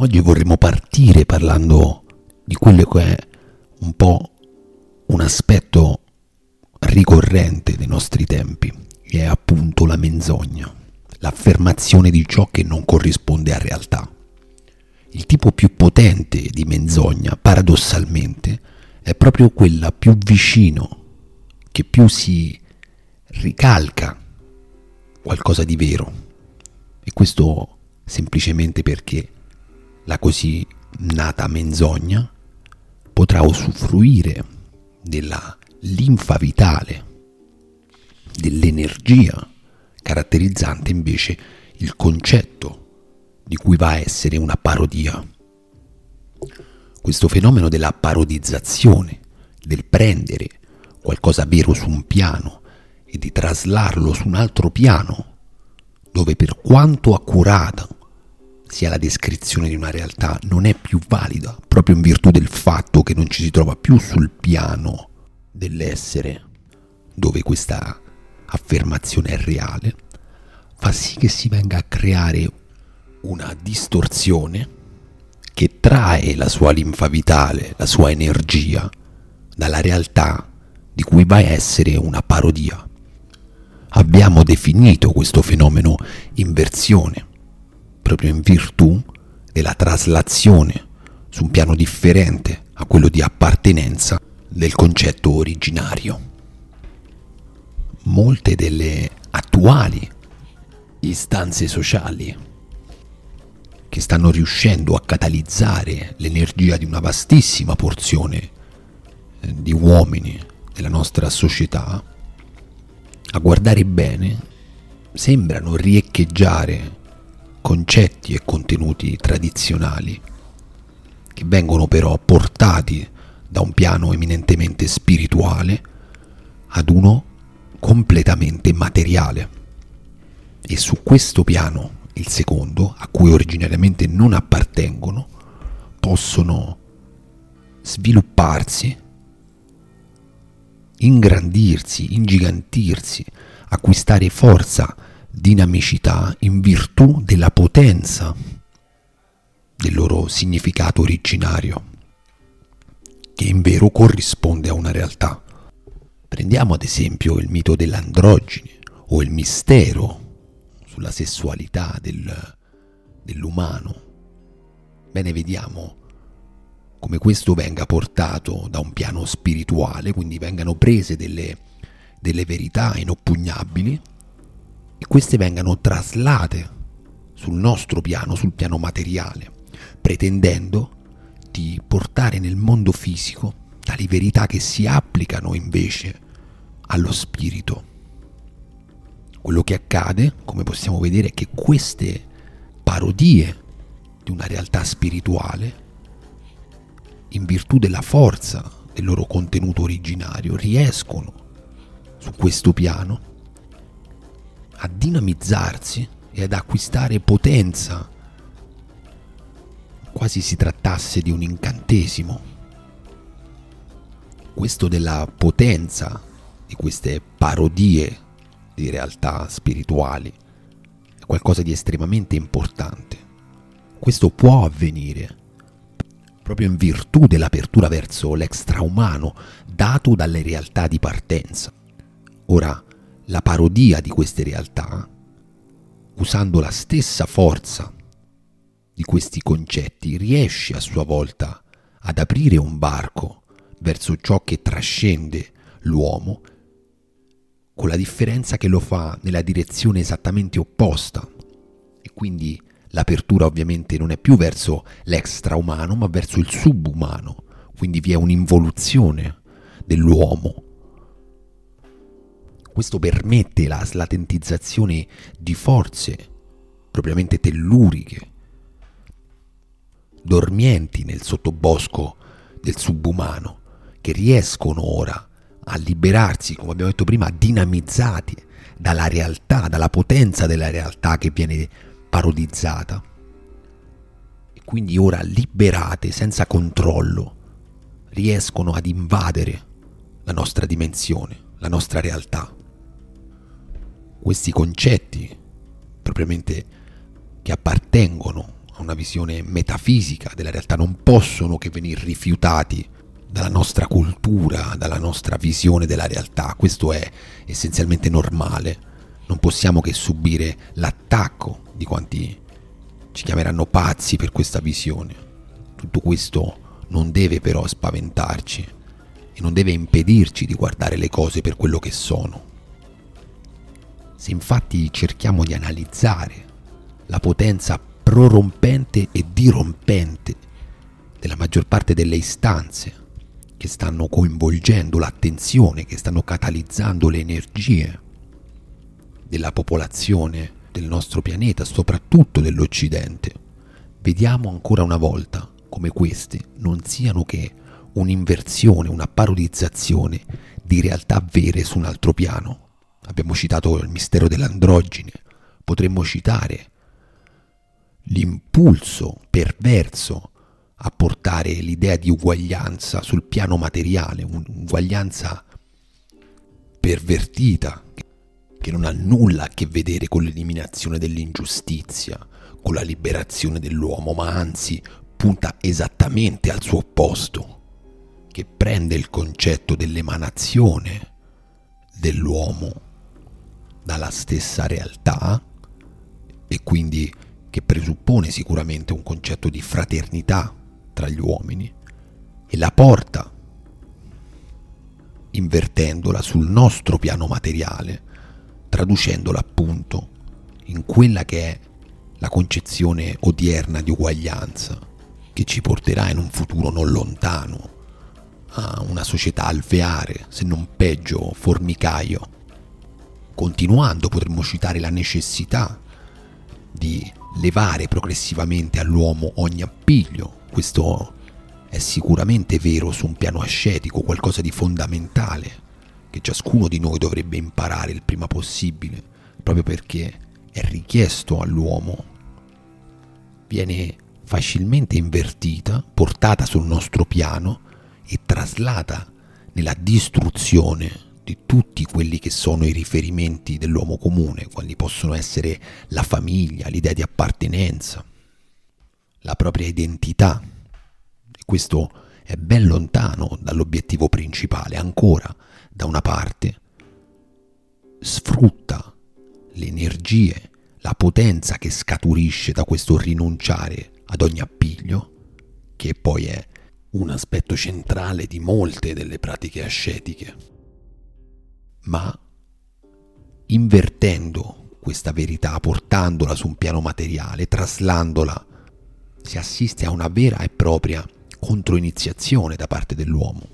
Oggi vorremmo partire parlando di quello che è un po' un aspetto ricorrente dei nostri tempi, che è appunto la menzogna, l'affermazione di ciò che non corrisponde a realtà. Il tipo più potente di menzogna, paradossalmente, è proprio quella più vicino, che più si ricalca qualcosa di vero. E questo semplicemente perché la così nata menzogna potrà usufruire della linfa vitale, dell'energia caratterizzante invece il concetto di cui va a essere una parodia. Questo fenomeno della parodizzazione, del prendere qualcosa vero su un piano e di traslarlo su un altro piano, dove per quanto accurata sia la descrizione di una realtà non è più valida, proprio in virtù del fatto che non ci si trova più sul piano dell'essere, dove questa affermazione è reale, fa sì che si venga a creare una distorsione che trae la sua linfa vitale, la sua energia, dalla realtà di cui va a essere una parodia. Abbiamo definito questo fenomeno inversione, proprio in virtù della traslazione su un piano differente a quello di appartenenza del concetto originario. Molte delle attuali istanze sociali che stanno riuscendo a catalizzare l'energia di una vastissima porzione di uomini della nostra società, a guardare bene, sembrano riecheggiare concetti e contenuti tradizionali che vengono però portati da un piano eminentemente spirituale ad uno completamente materiale. E su questo piano, il secondo, a cui originariamente non appartengono, possono svilupparsi, ingrandirsi, ingigantirsi, acquistare forza, dinamicità in virtù della potenza del loro significato originario, che in vero corrisponde a una realtà. Prendiamo ad esempio il mito dell'androgine o il mistero sulla sessualità dell'umano. Bene, vediamo come questo venga portato da un piano spirituale, quindi vengano prese delle verità inoppugnabili e queste vengano traslate sul nostro piano, sul piano materiale, pretendendo di portare nel mondo fisico tali verità che si applicano invece allo spirito. Quello che accade, come possiamo vedere, è che queste parodie di una realtà spirituale, in virtù della forza del loro contenuto originario, riescono su questo piano a dinamizzarsi e ad acquistare potenza, quasi si trattasse di un incantesimo. Questo della potenza di queste parodie di realtà spirituali è qualcosa di estremamente importante. Questo può avvenire proprio in virtù dell'apertura verso l'extraumano dato dalle realtà di partenza. Ora, la parodia di queste realtà, usando la stessa forza di questi concetti, riesce a sua volta ad aprire un varco verso ciò che trascende l'uomo, con la differenza che lo fa nella direzione esattamente opposta. E quindi l'apertura ovviamente non è più verso l'extraumano, ma verso il subumano. Quindi vi è un'involuzione dell'uomo. Questo permette la slatentizzazione di forze propriamente telluriche, dormienti nel sottobosco del subumano, che riescono ora a liberarsi, come abbiamo detto prima, dinamizzati dalla realtà, dalla potenza della realtà che viene parodizzata. E quindi ora liberate, senza controllo, riescono ad invadere la nostra dimensione, la nostra realtà. Questi concetti propriamente che appartengono a una visione metafisica della realtà, non possono che venir rifiutati dalla nostra cultura, dalla nostra visione della realtà. Questo è essenzialmente normale. Non possiamo che subire l'attacco di quanti ci chiameranno pazzi per questa visione. Tutto questo non deve però spaventarci e non deve impedirci di guardare le cose per quello che sono. Se infatti cerchiamo di analizzare la potenza prorompente e dirompente della maggior parte delle istanze che stanno coinvolgendo l'attenzione, che stanno catalizzando le energie della popolazione del nostro pianeta, soprattutto dell'Occidente, vediamo ancora una volta come queste non siano che un'inversione, una parodizzazione di realtà vere su un altro piano. Abbiamo citato il mistero dell'androgine, potremmo citare l'impulso perverso a portare l'idea di uguaglianza sul piano materiale, un'uguaglianza pervertita che non ha nulla a che vedere con l'eliminazione dell'ingiustizia, con la liberazione dell'uomo, ma anzi punta esattamente al suo opposto, che prende il concetto dell'emanazione dell'uomo dalla stessa realtà e quindi che presuppone sicuramente un concetto di fraternità tra gli uomini e la porta, invertendola sul nostro piano materiale, traducendola appunto in quella che è la concezione odierna di uguaglianza, che ci porterà in un futuro non lontano a una società alveare, se non peggio formicaio. Continuando potremmo citare la necessità di levare progressivamente all'uomo ogni appiglio. Questo è sicuramente vero su un piano ascetico, qualcosa di fondamentale che ciascuno di noi dovrebbe imparare il prima possibile, proprio perché è richiesto all'uomo. Viene facilmente invertita, portata sul nostro piano e traslata nella distruzione di tutti quelli che sono i riferimenti dell'uomo comune, quali possono essere la famiglia, l'idea di appartenenza, la propria identità. E questo è ben lontano dall'obiettivo principale. Ancora, da una parte, sfrutta le energie, la potenza che scaturisce da questo rinunciare ad ogni appiglio, che poi è un aspetto centrale di molte delle pratiche ascetiche. Ma invertendo questa verità, portandola su un piano materiale, traslandola, si assiste a una vera e propria controiniziazione da parte dell'uomo,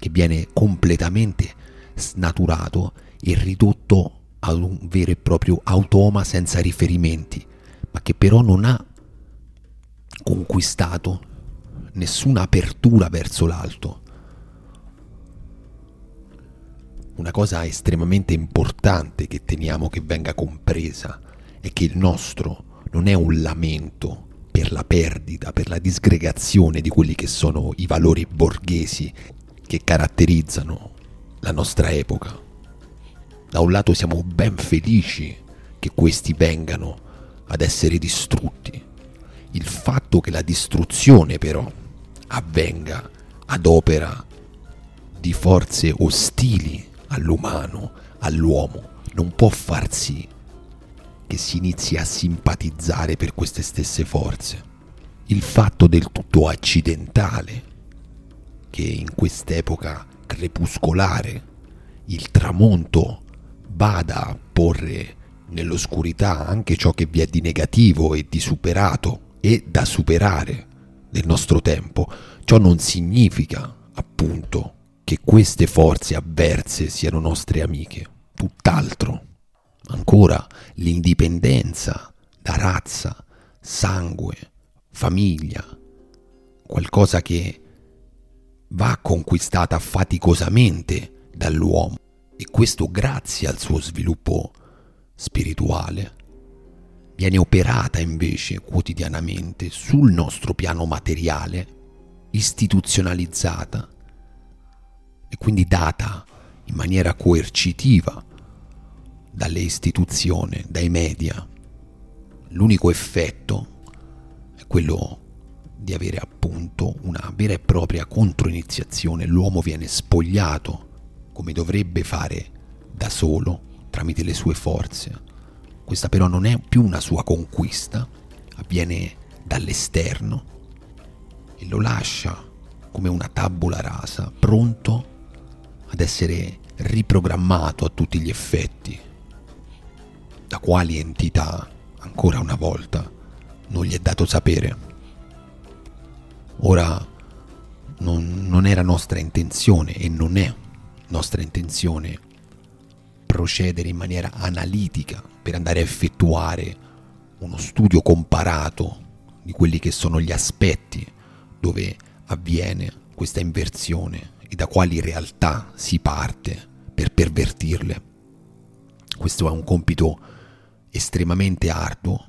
che viene completamente snaturato e ridotto ad un vero e proprio automa senza riferimenti, ma che però non ha conquistato nessuna apertura verso l'alto. Una cosa estremamente importante che teniamo che venga compresa è che il nostro non è un lamento per la perdita, per la disgregazione di quelli che sono i valori borghesi che caratterizzano la nostra epoca. Da un lato siamo ben felici che questi vengano ad essere distrutti. Il fatto che la distruzione però avvenga ad opera di forze ostili all'umano, all'uomo, non può far sì che si inizi a simpatizzare per queste stesse forze. Il fatto del tutto accidentale che in quest'epoca crepuscolare il tramonto vada a porre nell'oscurità anche ciò che vi è di negativo e di superato e da superare del nostro tempo, ciò non significa appunto che queste forze avverse siano nostre amiche, tutt'altro. Ancora, l'indipendenza da razza, sangue, famiglia, qualcosa che va conquistata faticosamente dall'uomo, e questo grazie al suo sviluppo spirituale viene operata invece quotidianamente sul nostro piano materiale, istituzionalizzata e quindi data in maniera coercitiva dalle istituzioni, dai media. L'unico effetto quello di avere appunto una vera e propria controiniziazione. L'uomo viene spogliato, come dovrebbe fare da solo, tramite le sue forze. Questa però non è più una sua conquista, avviene dall'esterno e lo lascia come una tabula rasa, pronto ad essere riprogrammato a tutti gli effetti, da quali entità, ancora una volta, non gli è dato sapere. Ora, non era nostra intenzione, e non è nostra intenzione, procedere in maniera analitica per andare a effettuare uno studio comparato di quelli che sono gli aspetti dove avviene questa inversione e da quali realtà si parte per pervertirle. Questo è un compito estremamente arduo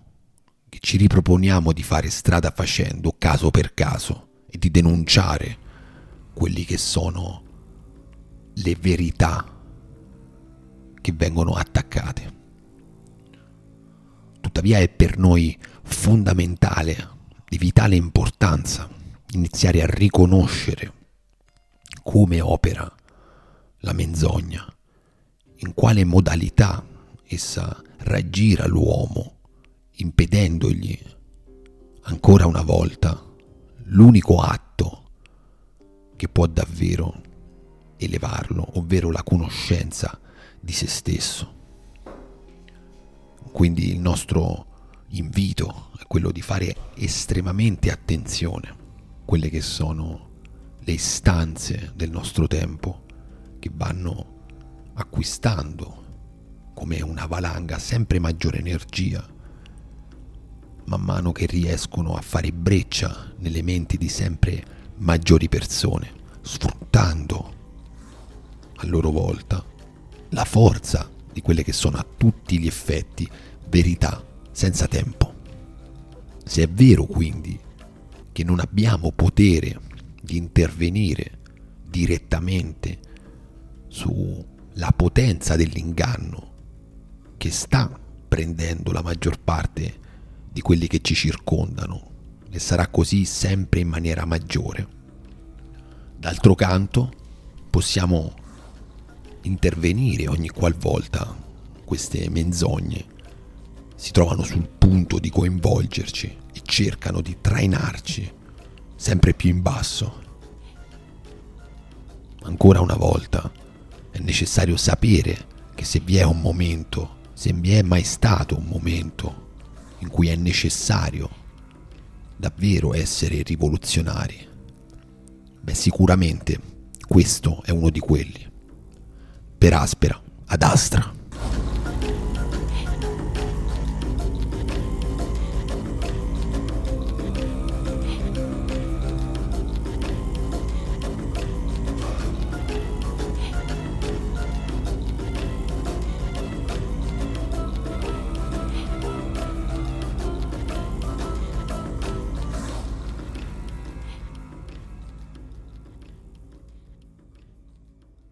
che ci riproponiamo di fare strada facendo, caso per caso, e di denunciare quelli che sono le verità che vengono attaccate. Tuttavia è per noi fondamentale, di vitale importanza, iniziare a riconoscere come opera la menzogna, in quale modalità essa raggira l'uomo, impedendogli ancora una volta l'unico atto che può davvero elevarlo, ovvero la conoscenza di se stesso. Quindi il nostro invito è quello di fare estremamente attenzione a quelle che sono le istanze del nostro tempo, che vanno acquistando come una valanga sempre maggiore energia man mano che riescono a fare breccia nelle menti di sempre maggiori persone, sfruttando a loro volta la forza di quelle che sono a tutti gli effetti verità senza tempo. Se è vero quindi che non abbiamo potere di intervenire direttamente sulla potenza dell'inganno che sta prendendo la maggior parte di quelli che ci circondano, e sarà così sempre in maniera maggiore, d'altro canto possiamo intervenire ogni qualvolta queste menzogne si trovano sul punto di coinvolgerci e cercano di trainarci sempre più in basso. Ancora una volta è necessario sapere che se vi è un momento, se vi è mai stato un momento in cui è necessario davvero essere rivoluzionari, beh, sicuramente questo è uno di quelli. Per aspera ad astra.